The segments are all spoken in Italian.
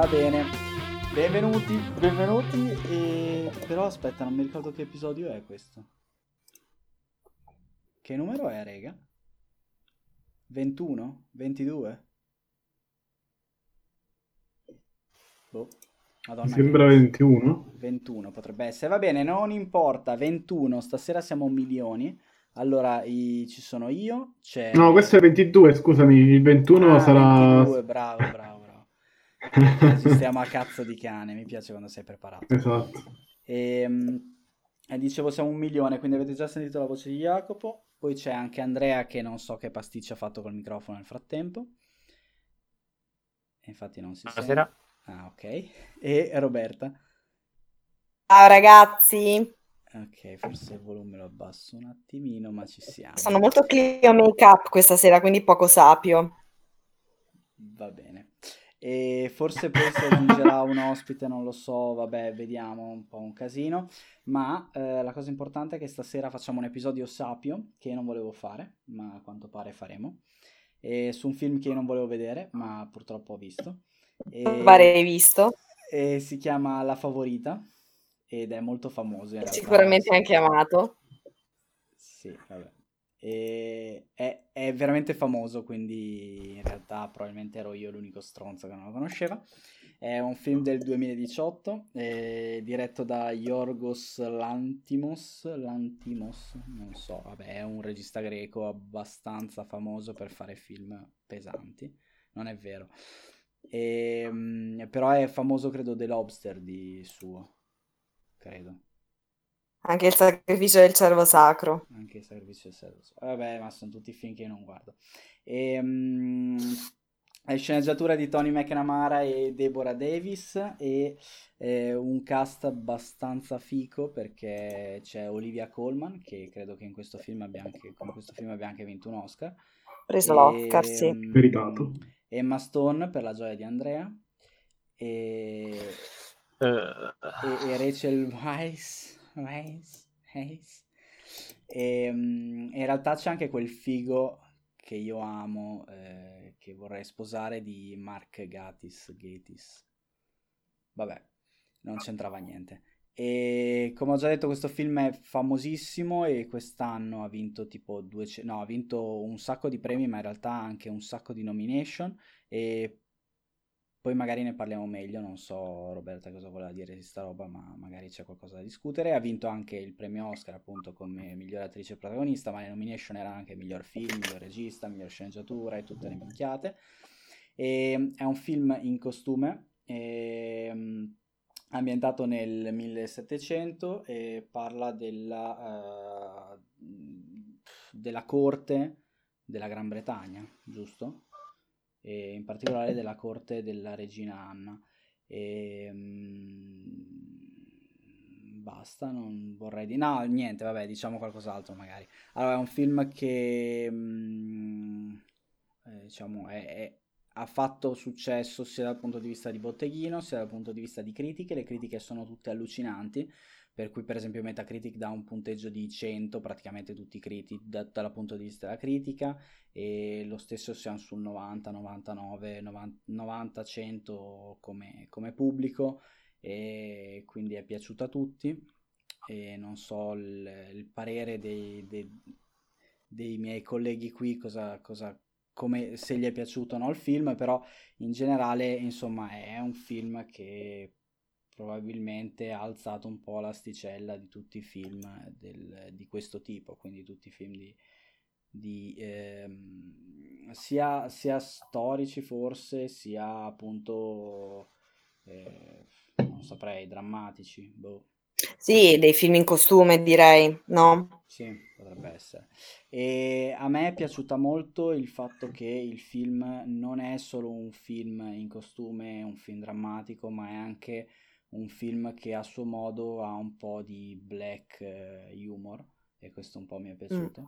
Va bene, benvenuti e... però aspetta, non mi ricordo che episodio è questo. Che numero è, rega? 21? 22? Boh. Madonna, sembra 21. 21 potrebbe essere, va bene, non importa, 21, stasera siamo milioni. Allora, ci sono io, c'è... No, questo è 22, scusami, il 21 sarà... 22, bravo. Stiamo a cazzo di cane, mi piace quando sei preparato. Esatto. E dicevo, siamo 1 milione, quindi avete già sentito la voce di Jacopo. Poi c'è anche Andrea, che non so che pasticcio ha fatto col microfono nel frattempo. E infatti non si sente. Buonasera. Ah, ok. E Roberta. Ciao ragazzi. Ok, forse il volume lo abbasso un attimino, ma ci siamo. Sono molto Clio Make Up questa sera, quindi poco sapio. Va bene. E forse poi si aggiungerà un ospite, non lo so, vabbè, vediamo, un po' un casino. Ma la cosa importante è che stasera facciamo un episodio sapio, che non volevo fare, ma a quanto pare faremo. E su un film che io non volevo vedere, ma purtroppo ho visto. Pare visto. E si chiama La Favorita ed è molto famoso in realtà. Sicuramente anche amato. Sì, vabbè. E è veramente famoso, quindi in realtà probabilmente ero io l'unico stronzo che non lo conosceva. È un film del 2018, diretto da Yorgos Lanthimos, non so, vabbè, è un regista greco abbastanza famoso per fare film pesanti, non è vero. Però è famoso, credo, The Lobster di suo, credo. Anche Il sacrificio del cervo sacro. Anche Il sacrificio del cervo sacro. Vabbè, ma sono tutti film che io non guardo. È sceneggiatura di Tony McNamara e Deborah Davis e un cast abbastanza fico, perché c'è Olivia Colman, che credo che con questo film abbia anche vinto un Oscar. Preso l'Oscar, sì. Meritato. Emma Stone, per la gioia di Andrea, e Rachel Weisz. In realtà c'è anche quel figo che io amo, che vorrei sposare, di Mark Gatiss. Vabbè, non c'entrava niente. E come ho già detto, questo film è famosissimo e quest'anno ha vinto tipo 200, no, ha vinto un sacco di premi, ma in realtà anche un sacco di nomination, e poi magari ne parliamo meglio, non so Roberta cosa voleva dire di sta roba, ma magari c'è qualcosa da discutere. Ha vinto anche il premio Oscar, appunto, come miglior attrice protagonista, ma le nomination erano anche miglior film, miglior regista, miglior sceneggiatura e tutte le minchiate. E è un film in costume, ambientato nel 1700 e parla della corte della Gran Bretagna, giusto? E in particolare della corte della regina Anna. Basta, non vorrei dire... No, niente, vabbè, diciamo qualcos'altro magari. Allora, è un film che diciamo ha fatto successo sia dal punto di vista di botteghino sia dal punto di vista di critiche. Le critiche sono tutte allucinanti, per cui per esempio Metacritic dà un punteggio di 100 praticamente tutti i critici dal punto di vista della critica, e lo stesso siamo sul 90, 99, 90, 100 come pubblico, e quindi è piaciuto a tutti. E non so il parere dei miei colleghi qui cosa come, se gli è piaciuto o no il film, però in generale, insomma, è un film che probabilmente ha alzato un po' l'asticella di tutti i film di questo tipo, quindi tutti i film sia storici forse, sia appunto non saprei, drammatici, boh. Sì, dei film in costume, direi, no? Sì, potrebbe essere. E a me è piaciuta molto il fatto che il film non è solo un film in costume, un film drammatico, ma è anche un film che a suo modo ha un po' di black humor, e questo un po' mi è piaciuto.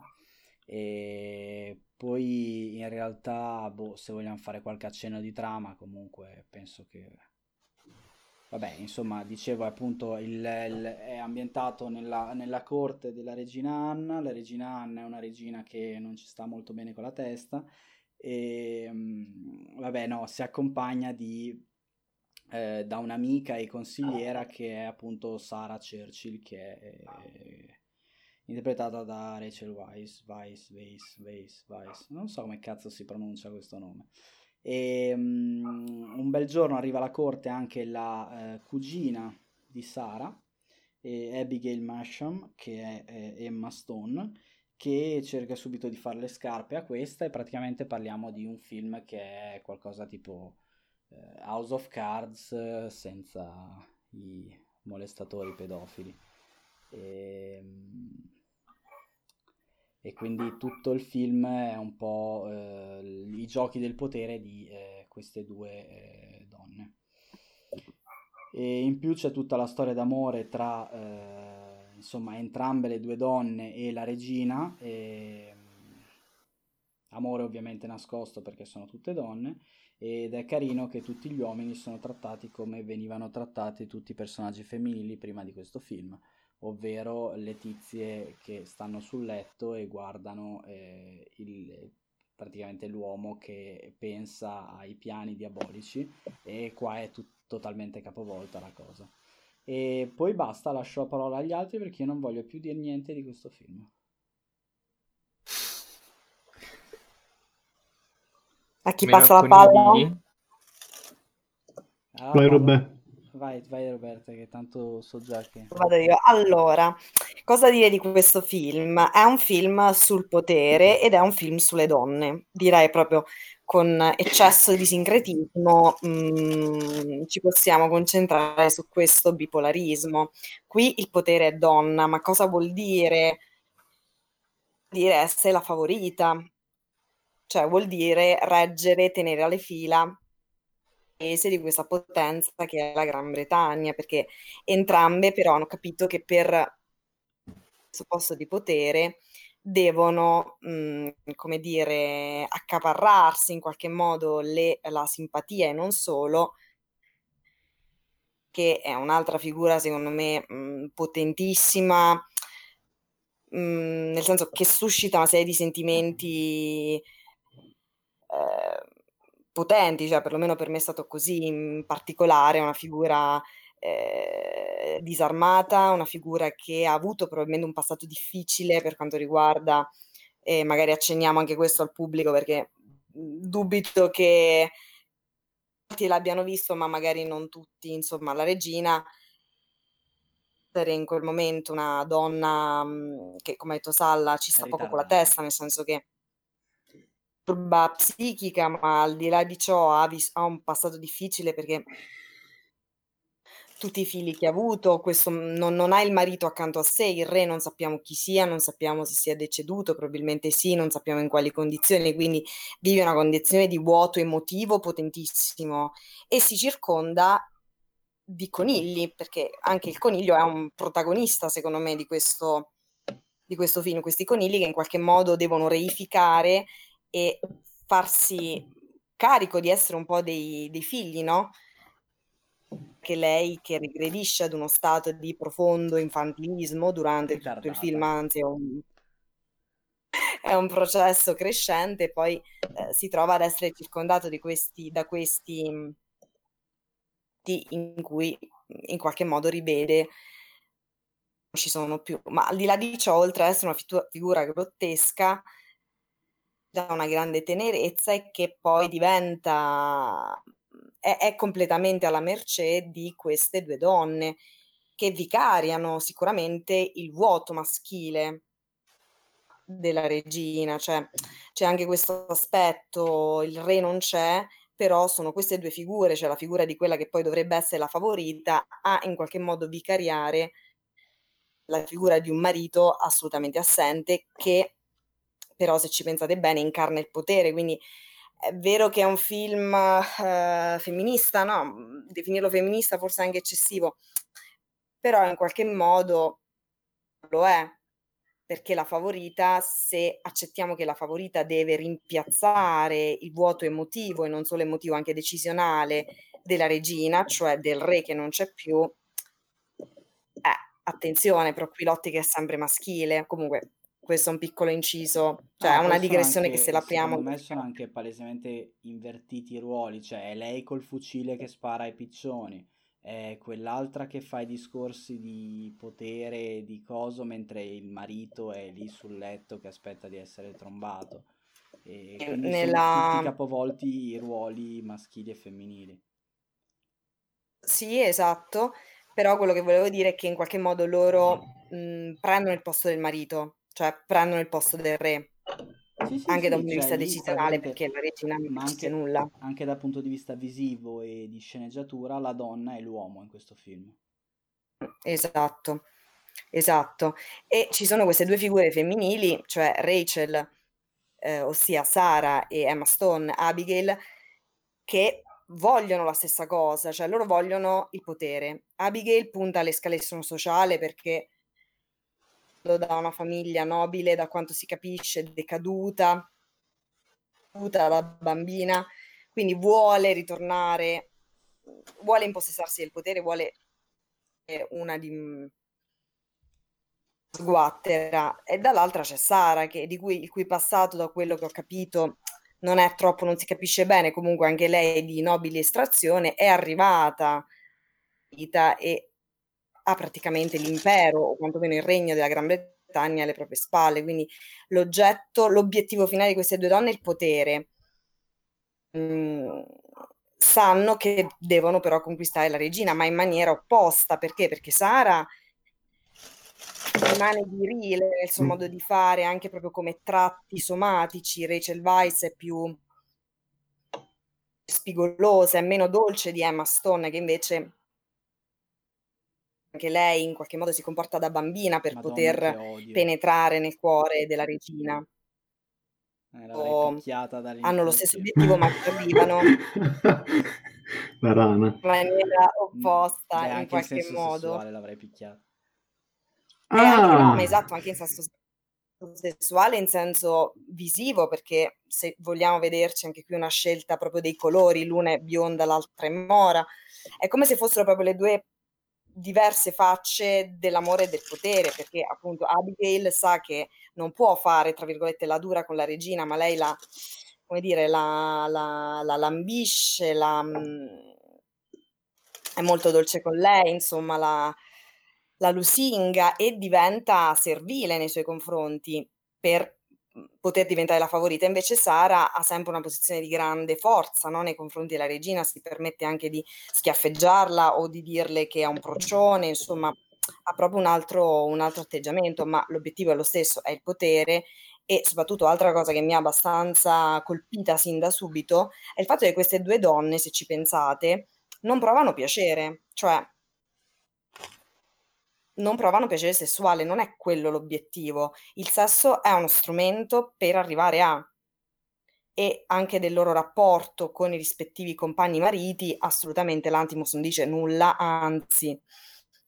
E poi in realtà, boh, se vogliamo fare qualche accenno di trama, comunque penso che... Vabbè, insomma, dicevo, appunto, è ambientato nella corte della regina Anna. La regina Anna è una regina che non ci sta molto bene con la testa, e vabbè, no, si accompagna di da un'amica e consigliera che è appunto Sarah Churchill, che è interpretata da Rachel Weisz, non so come cazzo si pronuncia questo nome. E un bel giorno arriva alla corte anche la cugina di Sarah, Abigail Masham, che è Emma Stone, che cerca subito di fare le scarpe a questa, e praticamente parliamo di un film che è qualcosa tipo House of Cards senza i molestatori pedofili, e quindi tutto il film è un po' i giochi del potere di queste due donne. E in più c'è tutta la storia d'amore tra insomma entrambe le due donne e la regina, amore ovviamente nascosto perché sono tutte donne, ed è carino che tutti gli uomini sono trattati come venivano trattati tutti i personaggi femminili prima di questo film, ovvero le tizie che stanno sul letto e guardano praticamente l'uomo che pensa ai piani diabolici, e qua è totalmente capovolta la cosa. E poi basta, lascio la parola agli altri perché io non voglio più dire niente di questo film. A chi passa la palla? Ah, vai Roberto. Vai Roberto, che tanto so già che... Vado io. Allora, cosa dire di questo film? È un film sul potere ed è un film sulle donne, direi proprio con eccesso di sincretismo. Ci possiamo concentrare su questo bipolarismo. Qui il potere è donna, ma cosa vuol dire? Vuol dire essere la favorita, cioè vuol dire reggere, tenere alle fila di questa potenza che è la Gran Bretagna, perché entrambe però hanno capito che per questo posto di potere devono come dire accaparrarsi in qualche modo la simpatia, e non solo, che è un'altra figura secondo me potentissima, nel senso che suscita una serie di sentimenti potenti, cioè perlomeno per me è stato così. In particolare una figura disarmata, una figura che ha avuto probabilmente un passato difficile per quanto riguarda, magari accenniamo anche questo al pubblico perché dubito che tutti l'abbiano visto, ma magari non tutti, insomma la regina in quel momento una donna che, come ha detto Salla, ci sta poco con la testa, nel senso che turba psichica, ma al di là di ciò ha un passato difficile perché tutti i figli che ha avuto, questo non ha il marito accanto a sé, il re non sappiamo chi sia, non sappiamo se sia deceduto, probabilmente sì, non sappiamo in quali condizioni, quindi vive una condizione di vuoto emotivo potentissimo, e si circonda di conigli, perché anche il coniglio è un protagonista secondo me di questo film, questi conigli che in qualche modo devono reificare e farsi carico di essere un po' dei figli, no? Che lei che regredisce ad uno stato di profondo infantilismo durante tutto il film, anzi è un processo crescente, poi si trova ad essere circondato da questi in cui in qualche modo rivede non ci sono più. Ma al di là di ciò, oltre ad essere una figura grottesca, da una grande tenerezza, e che poi diventa è completamente alla mercé di queste due donne che vicariano sicuramente il vuoto maschile della regina, cioè c'è anche questo aspetto, il re non c'è, però sono queste due figure, cioè la figura di quella che poi dovrebbe essere la favorita a in qualche modo vicariare la figura di un marito assolutamente assente, che però se ci pensate bene incarna il potere. Quindi è vero che è un film femminista, no? Definirlo femminista forse è anche eccessivo, però in qualche modo lo è, perché la favorita, se accettiamo che la favorita deve rimpiazzare il vuoto emotivo, e non solo emotivo, anche decisionale, della regina, cioè del re che non c'è più, attenzione, però qui l'ottica è sempre maschile. Comunque questo è un piccolo inciso, cioè è una digressione anche, che se l'apriamo... Secondo me sono anche palesemente invertiti i ruoli, cioè è lei col fucile che spara ai piccioni, è quell'altra che fa i discorsi di potere, di coso, mentre il marito è lì sul letto che aspetta di essere trombato. E quindi sono tutti capovolti i ruoli maschili e femminili. Sì, esatto, però quello che volevo dire è che in qualche modo loro prendono il posto del marito, cioè prendono il posto del re, sì, anche da un punto di vista decisionale, perché la regina non c'è nulla. Anche dal punto di vista visivo e di sceneggiatura, la donna è l'uomo in questo film. Esatto. E ci sono queste due figure femminili, cioè Rachel, ossia Sarah, e Emma Stone, Abigail, che vogliono la stessa cosa, cioè loro vogliono il potere. Abigail punta all'escalation sociale perché da una famiglia nobile, da quanto si capisce, decaduta da bambina, quindi vuole ritornare, vuole impossessarsi del potere, vuole una di sguattera. E dall'altra c'è Sarah, che il cui passato, da quello che ho capito, non si capisce bene, comunque anche lei di nobile estrazione, è arrivata vita e ha praticamente l'impero, o quantomeno il regno della Gran Bretagna, alle proprie spalle. Quindi l'obiettivo finale di queste due donne è il potere. Sanno che devono però conquistare la regina, ma in maniera opposta. Perché? Perché Sarah rimane virile nel suo modo di fare, anche proprio come tratti somatici. Rachel Weisz è più spigolosa, è meno dolce di Emma Stone, che invece anche lei in qualche modo si comporta da bambina per poter penetrare nel cuore della regina. Hanno lo stesso obiettivo ma arrivano la rana in maniera opposta. Beh, in qualche modo l'avrei picchiata. Esatto, anche in senso sessuale, in senso visivo, perché se vogliamo vederci anche qui una scelta proprio dei colori, l'una è bionda, l'altra è mora, è come se fossero proprio le due diverse facce dell'amore e del potere, perché appunto Abigail sa che non può fare, tra virgolette, la dura con la regina, ma lei la lambisce, è molto dolce con lei, insomma la lusinga, e diventa servile nei suoi confronti per poter diventare la favorita. Invece Sarah ha sempre una posizione di grande forza, no? Nei confronti della regina, si permette anche di schiaffeggiarla o di dirle che è un procione, insomma ha proprio un altro atteggiamento, ma l'obiettivo è lo stesso, è il potere. E soprattutto altra cosa che mi ha abbastanza colpita sin da subito è il fatto che queste due donne, se ci pensate, non provano piacere sessuale, non è quello l'obiettivo. Il sesso è uno strumento per arrivare a, e anche del loro rapporto con i rispettivi compagni mariti assolutamente Lanthimos non dice nulla, anzi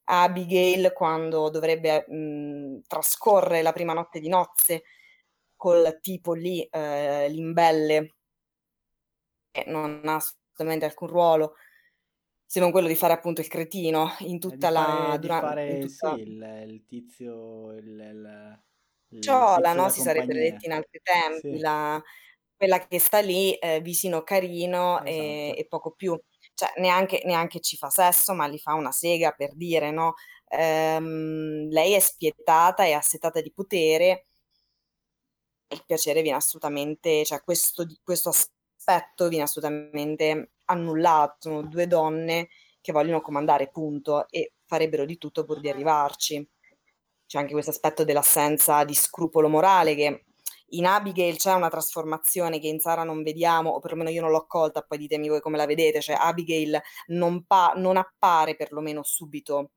Abigail, quando dovrebbe trascorrere la prima notte di nozze col tipo lì, l'imbelle, che non ha assolutamente alcun ruolo se non quello di fare appunto il cretino in tutta il tizio, il ciola, no? Si sarebbe detti in altri tempi, sì. Quella che sta lì, visino carino, esatto. E poco più, cioè neanche ci fa sesso, ma li fa una sega, per dire, no? Lei è spietata e assetata di potere, il piacere viene assolutamente, cioè questo aspetto viene assolutamente annullato. Sono due donne che vogliono comandare, punto, e farebbero di tutto pur di arrivarci. C'è anche questo aspetto dell'assenza di scrupolo morale, che in Abigail c'è una trasformazione che in Sarah non vediamo, o perlomeno io non l'ho colta, poi ditemi voi come la vedete. Cioè Abigail non appare perlomeno subito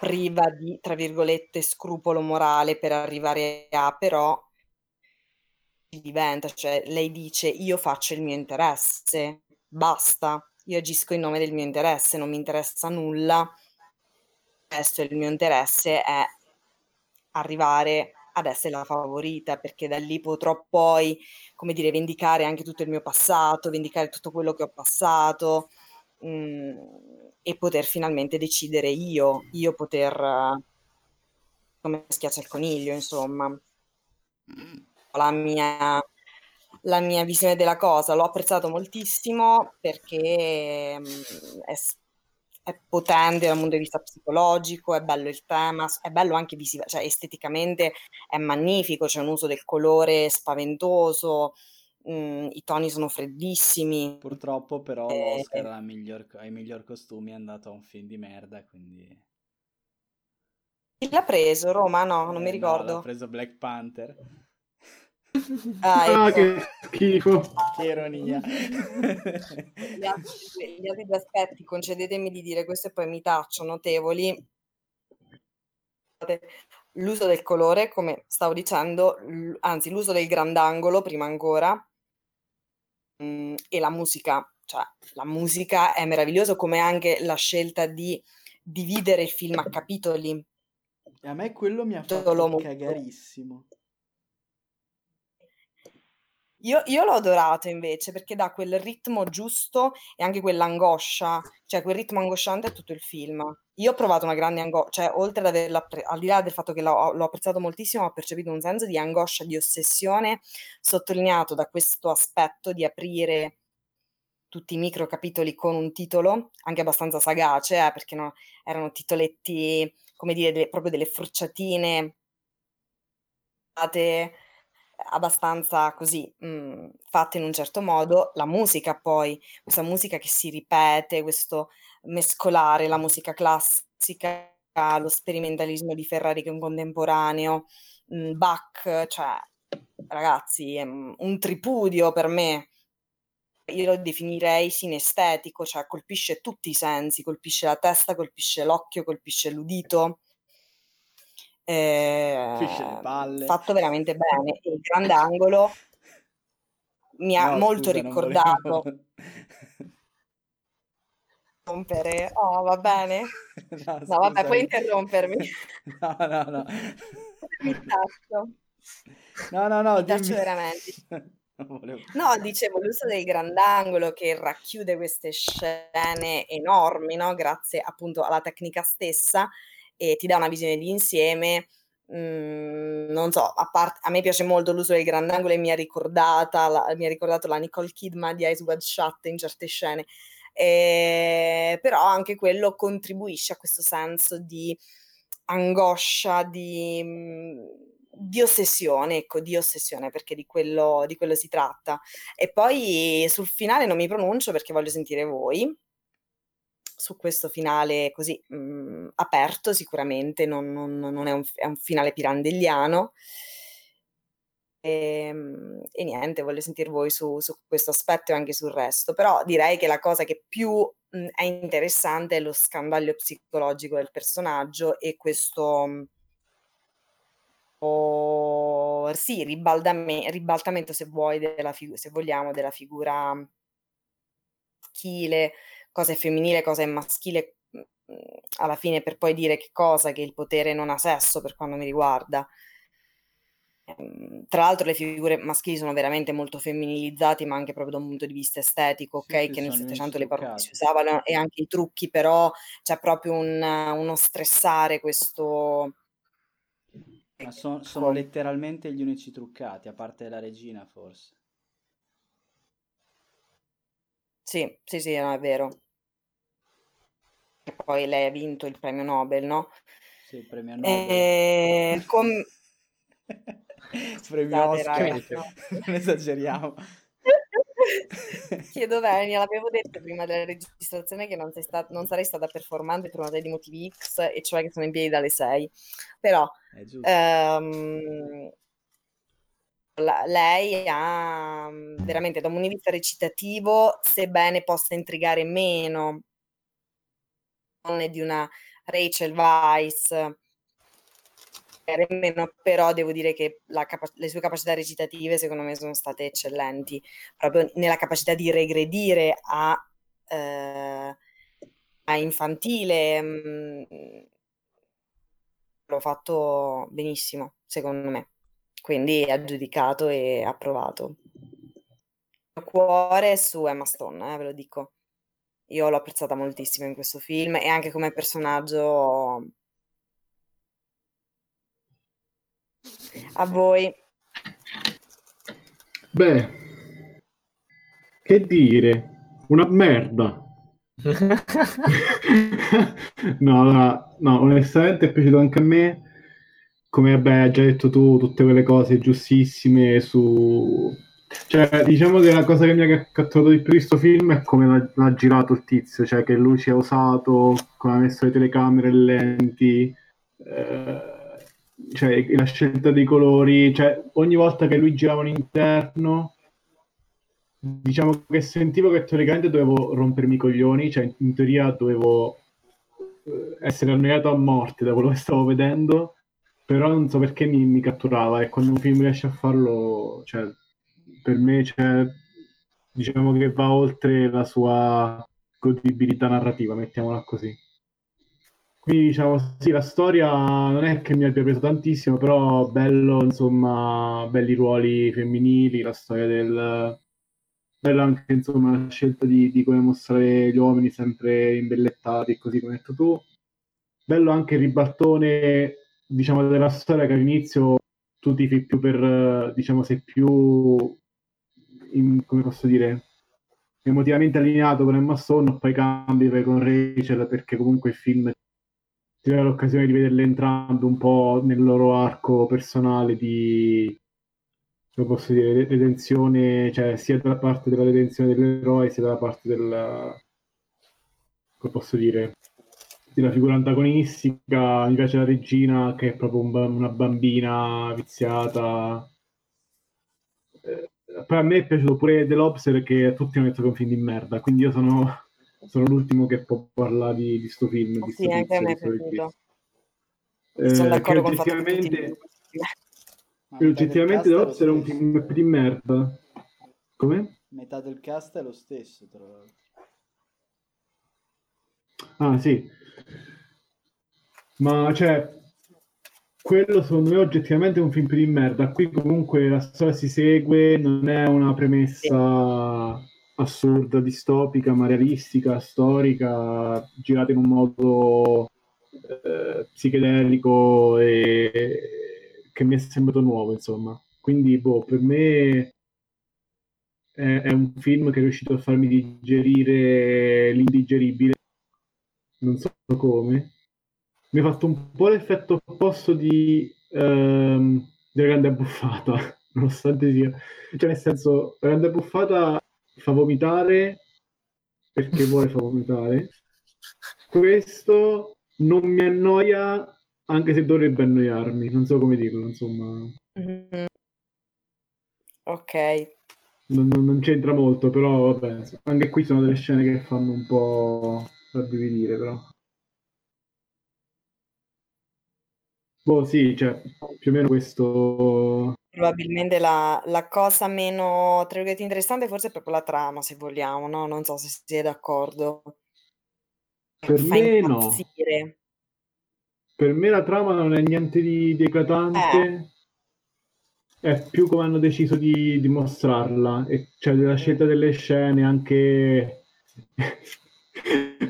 priva di, tra virgolette, scrupolo morale per arrivare a, però diventa, cioè lei dice io faccio il mio interesse, basta, io agisco in nome del mio interesse, non mi interessa nulla, questo è il mio interesse, è arrivare ad essere la favorita, perché da lì potrò poi, come dire, vendicare anche tutto il mio passato, vendicare tutto quello che ho passato, e poter finalmente decidere io poter come Schiaccia il coniglio, insomma. La mia visione della cosa, l'ho apprezzato moltissimo perché è potente dal punto di vista psicologico, è bello il tema, è bello anche visiva, cioè esteticamente è magnifico, c'è un uso del colore spaventoso, i toni sono freddissimi. Purtroppo però l'Oscar ai miglior costumi è andato a un film di merda, quindi... L'ha preso Roma? No, non mi ricordo. No, l'ha preso Black Panther. Ah, ecco. Che schifo. Che ironia. Gli altri due aspetti, concedetemi di dire questo e poi mi taccio, notevoli. L'uso del colore, come stavo dicendo, anzi l'uso del grandangolo prima ancora, e la musica. Cioè, la musica è meravigliosa, come anche la scelta di dividere il film a capitoli. E a me quello mi ha fatto cagarissimo. Io l'ho adorato invece, perché dà quel ritmo giusto e anche quell'angoscia, cioè quel ritmo angosciante è tutto il film. Io ho provato una grande angoscia, cioè oltre ad averla, al di là del fatto che l'ho apprezzato moltissimo, ho percepito un senso di angoscia, di ossessione, sottolineato da questo aspetto di aprire tutti i micro capitoli con un titolo, anche abbastanza sagace, perché no, erano titoletti... come dire, proprio delle frecciatine abbastanza così fatte in un certo modo. La musica poi, questa musica che si ripete, questo mescolare la musica classica, lo sperimentalismo di Ferrari che è un contemporaneo, Bach, cioè ragazzi, un tripudio per me. Io lo definirei sinestetico, cioè colpisce tutti i sensi, colpisce la testa, colpisce l'occhio, colpisce l'udito, colpisce le palle. Fatto veramente bene. Il grandangolo mi ha molto ricordato. Rompere, oh va bene? No, vabbè, puoi interrompermi. No. Mi taccio. No, mi taccio veramente. No, dicevo l'uso del grandangolo che racchiude queste scene enormi, no? Grazie appunto alla tecnica stessa, e ti dà una visione di insieme. Non so, a me piace molto l'uso del grandangolo e mi ha ricordato la Nicole Kidman di Eyes Wide Shut in certe scene, però anche quello contribuisce a questo senso di angoscia, di ossessione, ecco, di ossessione, perché di quello si tratta. E poi sul finale non mi pronuncio perché voglio sentire voi su questo finale così aperto. Sicuramente non è un finale pirandelliano, e niente, voglio sentire voi su questo aspetto e anche sul resto, però direi che la cosa che più è interessante è lo scandaglio psicologico del personaggio e questo ribaltamento, se vuoi, della figura maschile, cosa è femminile, cosa è maschile, alla fine, per poi dire che il potere non ha sesso, per quanto mi riguarda. Tra l'altro le figure maschili sono veramente molto femminilizzate, ma anche proprio da un punto di vista estetico, ok? Sì, che nel 700 le parole si usavano e anche i trucchi, però c'è proprio uno stressare questo... Ma sono letteralmente gli unici truccati, a parte la regina forse. Sì, no, è vero. E poi lei ha vinto il premio Nobel, no? Sì, il premio Nobel. Premio Oscar, non esageriamo. Chiedo venia, l'avevo detto prima della registrazione che non sarei stata performante per una serie di motivi X, e cioè che sono in piedi dalle 6, però lei ha veramente, da un punto di vista recitativo, sebbene possa intrigare meno di una Rachel Weisz, meno, però devo dire che le sue capacità recitative secondo me sono state eccellenti, proprio nella capacità di regredire a infantile. L'ho fatto benissimo secondo me, quindi aggiudicato e approvato. Il cuore su Emma Stone, ve lo dico, io l'ho apprezzata moltissimo in questo film, e anche come personaggio A voi. Beh, che dire, una merda. No, onestamente è piaciuto anche a me, come hai già detto tu, tutte quelle cose giustissime su... Cioè, diciamo che la cosa che mi ha catturato di più di sto film è come l'ha girato il tizio, cioè che lui ci ha usato, come ha messo le telecamere, le lenti, cioè la scelta dei colori, cioè ogni volta che lui girava all'interno, diciamo che sentivo che teoricamente dovevo rompermi i coglioni, cioè in teoria dovevo essere annoiato a morte da quello che stavo vedendo, però non so perché mi catturava, e quando un film riesce a farlo, cioè... Per me, cioè, diciamo che va oltre la sua godibilità narrativa, mettiamola così. Quindi, diciamo, sì, la storia non è che mi abbia preso tantissimo, però bello, insomma, belli ruoli femminili, la storia del... Bella anche, insomma, la scelta di come mostrare gli uomini sempre imbellettati, così come hai detto tu. Bello anche il ribaltone, diciamo, della storia, che all'inizio tu tifi più per, diciamo, sei più... come posso dire, emotivamente allineato con Emma Stone, poi cambi con Rachel, perché comunque il film ti dà l'occasione di vederle entrando un po' nel loro arco personale di, come posso dire, detenzione, cioè sia dalla parte della detenzione dell'eroe, sia dalla parte della, come posso dire, della figura antagonistica. Mi piace la regina, che è proprio una bambina viziata. Poi a me è piaciuto pure The Lobster, che tutti hanno detto che è un film di merda, quindi io sono l'ultimo che può parlare di sto film. Sì, anche a me è piaciuto. Sono d'accordo con oggettivamente The Lobster è un film di merda. Come? Metà del cast è lo stesso, tra l'altro. Ah, sì. Ma, cioè... Quello secondo me oggettivamente è un film di merda. Qui comunque la storia si segue, non è una premessa assurda, distopica, ma realistica, storica, girata in un modo psichedelico e che mi è sembrato nuovo, insomma. Quindi, per me è un film che è riuscito a farmi digerire l'indigeribile, non so come. Mi ha fatto un po' l'effetto opposto di della Grande Abbuffata, nonostante sia... Cioè, nel senso, la Grande Abbuffata fa vomitare perché vuole fa vomitare. Questo non mi annoia, anche se dovrebbe annoiarmi. Non so come dirlo, insomma. Mm-hmm. Ok. Non c'entra molto, però vabbè. Anche qui sono delle scene che fanno un po' rabbrividire, però. Boh, sì, cioè, più o meno questo... Probabilmente la cosa meno, tra virgolette, interessante forse è proprio la trama, se vogliamo, no? Non so se siete d'accordo. Per me impazzire. No. Per me la trama non è niente di eclatante, è più come hanno deciso di mostrarla, e cioè della scelta delle scene, anche...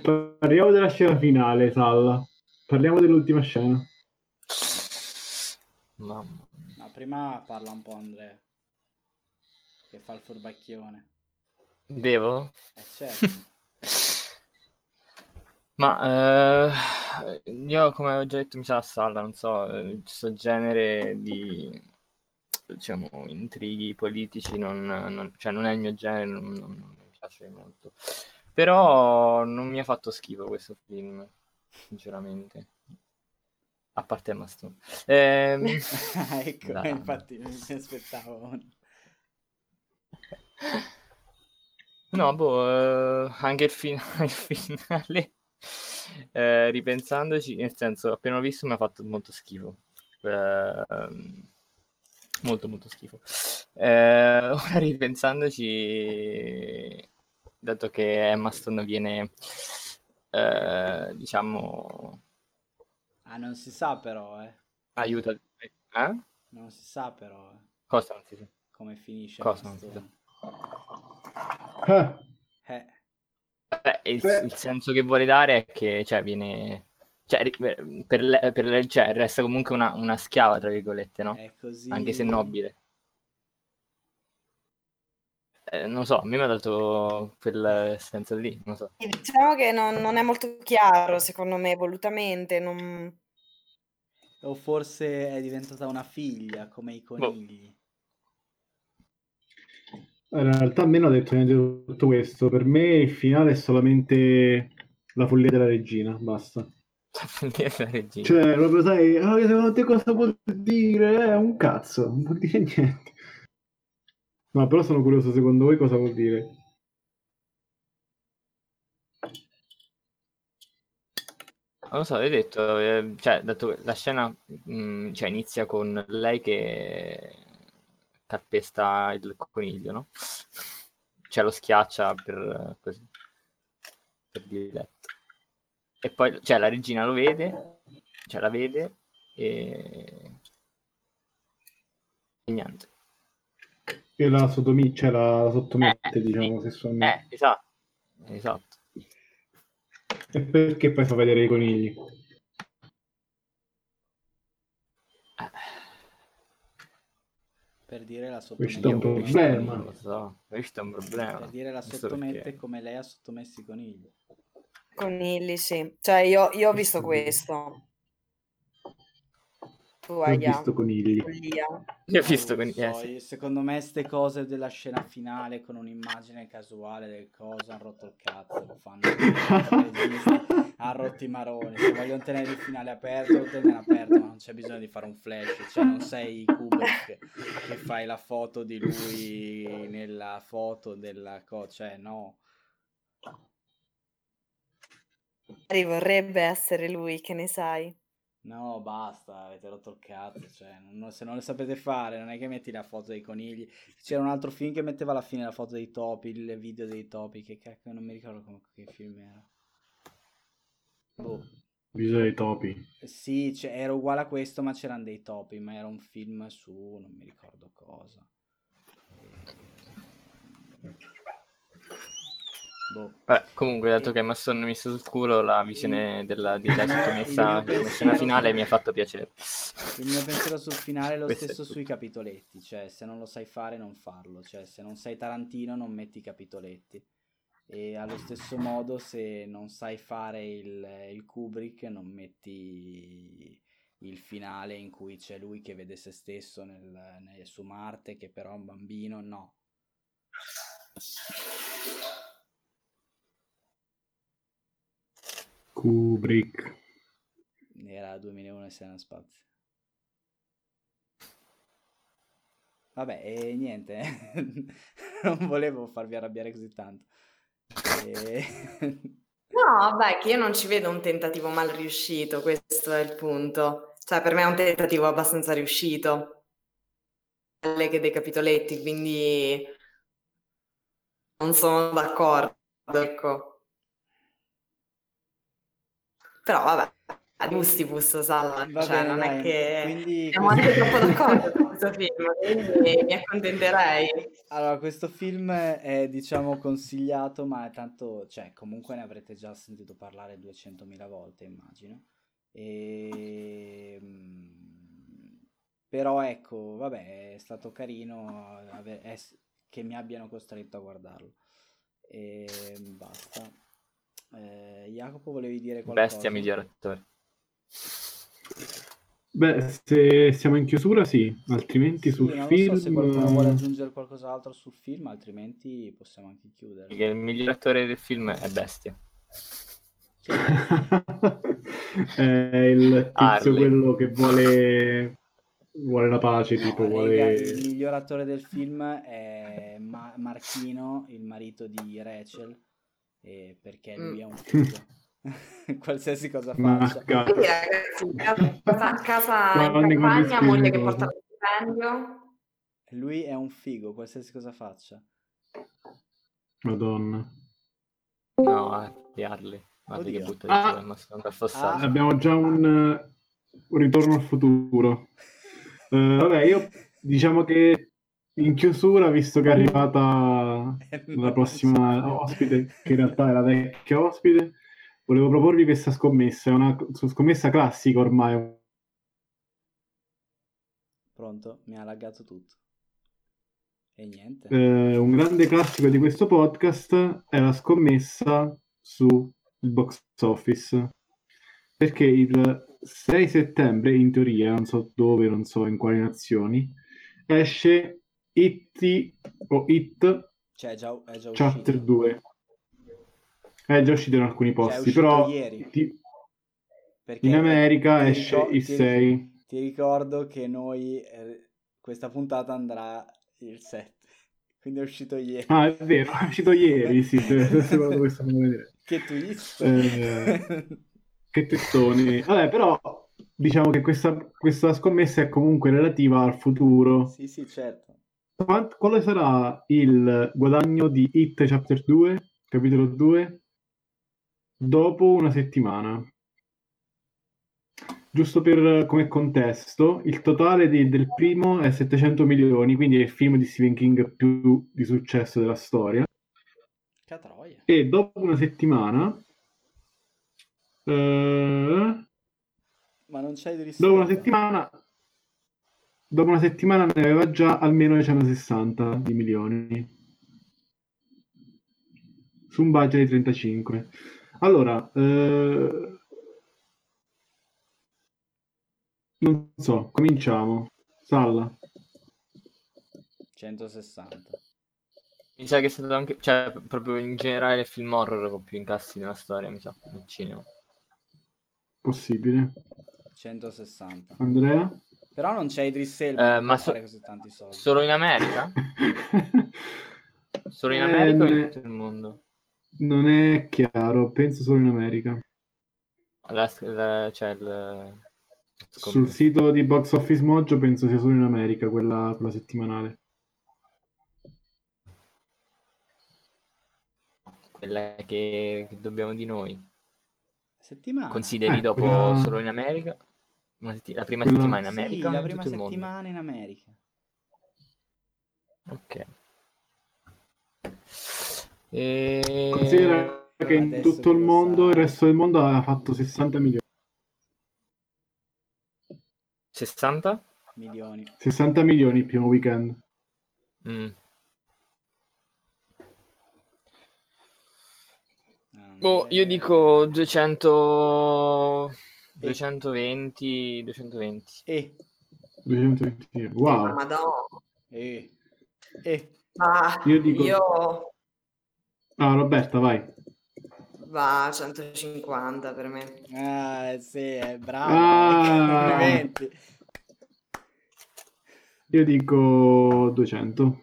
Parliamo della scena finale, Salla. Parliamo dell'ultima scena. No, prima parla un po' Andrea, che fa il furbacchione. Devo? Certo. Ma io, come avevo già detto, mi sa la Salla, non so, questo genere di, diciamo, intrighi politici cioè non è il mio genere, non mi piace molto. Però non mi ha fatto schifo questo film, sinceramente. A parte Emma Stone. Ecco, no. Infatti non mi aspettavo. No, anche il finale, ripensandoci, nel senso, appena l'ho visto mi ha fatto molto schifo. Molto, molto schifo. Ora, ripensandoci, dato che Emma Stone viene, diciamo... Ah, non si sa però, Aiuta. Eh? Non si sa però, Cosa non si sa? Come finisce? Cosa non si sa? Il senso che vuole dare è che, cioè, viene cioè, per cioè, resta comunque una schiava, tra virgolette, no? È così. Anche se nobile. Non so, a me mi ha dato quel senso lì, non so. Diciamo che non è molto chiaro, secondo me, volutamente. Non... O forse è diventata una figlia, come i conigli. Oh. In realtà a me non ha detto niente di tutto questo. Per me il finale è solamente la follia della regina, basta. La follia della regina? Cioè, proprio sai, secondo te cosa vuol dire? È un cazzo, non vuol dire niente. No, però sono curioso, secondo voi cosa vuol dire? Non lo so, hai detto, cioè, dato la scena cioè, inizia con lei che calpesta il coniglio, no? Cioè lo schiaccia per così, per diletto. E poi, cioè, la regina lo vede, cioè la vede e niente. E la cioè la sottomette, diciamo, sì, sessualmente. Esatto. E perché poi fa vedere i conigli? Per dire la sottomette. Questo è un problema. Non lo so. Questo è un problema. Per dire la sottomette come lei ha sottomesso i conigli. Conigli, sì. Cioè io ho visto questo. Io ho visto conigli. Secondo me ste cose della scena finale con un'immagine casuale del coso hanno rotto il cazzo, lo fanno hanno rotto i maroni. Se vogliono tenere il finale aperto lo tengono aperto, ma non c'è bisogno di fare un flash, cioè non sei Kubrick che fai la foto di lui nella foto della cosa, cioè no, vorrebbe essere lui, che ne sai. No, basta, avete rotto il cazzo, cioè, se non lo sapete fare, non è che metti la foto dei conigli. C'era un altro film che metteva alla fine la foto dei topi, il video dei topi, che cacchio, non mi ricordo che film era. Boh. Video dei topi. Sì, cioè, era uguale a questo, ma c'erano dei topi, ma era un film su, non mi ricordo cosa. Vabbè, comunque, dato che Emma Stone mi ha messo sul culo, la visione della sottomessa della scena finale mi ha fatto piacere. Il mio pensiero sul finale è lo stesso sui capitoletti, cioè se non lo sai fare non farlo, cioè se non sei Tarantino non metti i capitoletti, e allo stesso modo se non sai fare il Kubrick non metti il finale in cui c'è lui che vede se stesso su Marte, che però è un bambino, no. Kubrick. Era 2001 e sei nello spazio. Vabbè, e niente. Non volevo farvi arrabbiare così tanto. No, vabbè, che io non ci vedo un tentativo mal riuscito, questo è il punto. Cioè, per me è un tentativo abbastanza riuscito. Alle che dei capitoletti, quindi non sono d'accordo, ecco. Però vabbè, a gustibus, Sala, cioè non dai, è che quindi... siamo anche troppo d'accordo con questo film, quindi mi accontenterei. Allora, questo film è, diciamo, consigliato, ma tanto, cioè, comunque ne avrete già sentito parlare 200.000 volte, immagino. E... però ecco, vabbè, è stato carino che mi abbiano costretto a guardarlo. E basta. Jacopo, volevi dire qualcosa? Bestia migliore attore. Beh, se siamo in chiusura, sì. Altrimenti sì, sul non film. Non so se qualcuno vuole aggiungere qualcos'altro sul film, altrimenti possiamo anche chiudere. Perché il miglior attore del film è Bestia. È il tizio quello che vuole la pace, tipo, il miglior attore del film è Marchino, il marito di Rachel. Perché lui è un figlio. Qualsiasi cosa faccia, a casa in campagna, moglie che porta lo stipendio, lui è un figo, qualsiasi cosa faccia. Madonna, no, Arli, guarda che butta di abbiamo già un ritorno al futuro. Vabbè, io diciamo che in chiusura, visto che è arrivata la prossima ospite, che in realtà è la vecchia ospite, Volevo proporvi questa scommessa, è una scommessa classica ormai. Pronto? Mi ha laggato tutto. E niente. Un grande classico di questo podcast è la scommessa sul box office. Perché il 6 settembre, in teoria, non so dove, non so in quali nazioni, esce It è già Chapter 2. È già uscito in alcuni posti, però ieri. In America esce il 6. Ti ricordo che noi questa puntata andrà il 7, quindi è uscito ieri. Ah, è vero, è uscito ieri, sì, questo non vedere. Che twist! Che testoni. Vabbè, però diciamo che questa scommessa è comunque relativa al futuro. Sì, sì, certo. Quale sarà il guadagno di It Chapter 2, capitolo 2, dopo una settimana? Giusto per come contesto, il totale del primo è 700 milioni, quindi è il film di Stephen King più di successo della storia. Catroia. E dopo una settimana... Ma non c'è di risposta. Dopo una settimana ne aveva già almeno 160 di milioni. Su un budget di 35. Allora... non so, cominciamo. Salla. 160. Mi sa che è stato anche... Cioè, proprio in generale il film horror con più incassi nella storia, mi sa, nel cinema. Possibile. 160. Andrea? Però non c'è Idris Elba per fare così tanti soldi. Solo in America? Solo in America o in tutto il mondo? Non è chiaro, penso solo in America. Cioè il... Sul sito di Box Office Mojo penso sia solo in America quella settimanale. Quella che dobbiamo di noi. Settimana? Consideri dopo quella... solo in America? La prima settimana in America? Sì, la prima settimana in America. Ok. Considera che in tutto il mondo, il resto del mondo ha fatto 60 milioni. 60? Milioni. 60 milioni il primo weekend. Boh, io dico 200... 220... 220. 220, wow. Io dico... Ah, Roberta, vai. Va 150 per me. Ah, sì, è bravo. Complimenti. Io dico 200.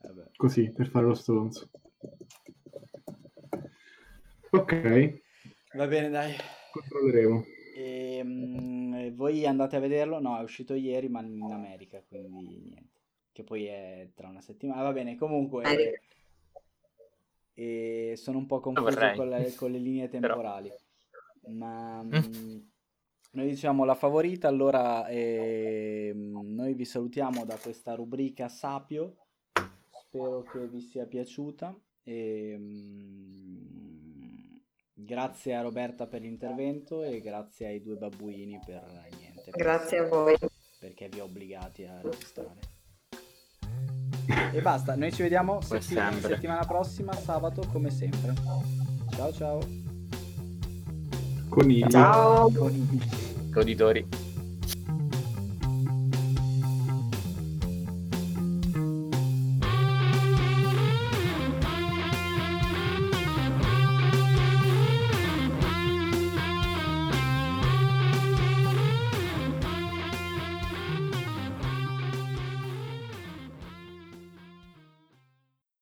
Vabbè. Così, per fare lo stronzo. Ok. Va bene, dai. Controlleremo. Voi andate a vederlo? No, è uscito ieri, ma in America, quindi niente. Che poi è tra una settimana. Va bene, comunque... E sono un po' confuso con le linee temporali, però... ma noi diciamo la favorita. Allora noi vi salutiamo da questa rubrica Sapio, spero che vi sia piaciuta e, grazie a Roberta per l'intervento e grazie ai due babbuini per niente, grazie a voi perché vi ho obbligati a registrare. E basta, noi ci vediamo settimana prossima, sabato, come sempre. Ciao ciao. Conigli. Ciao. Coditori.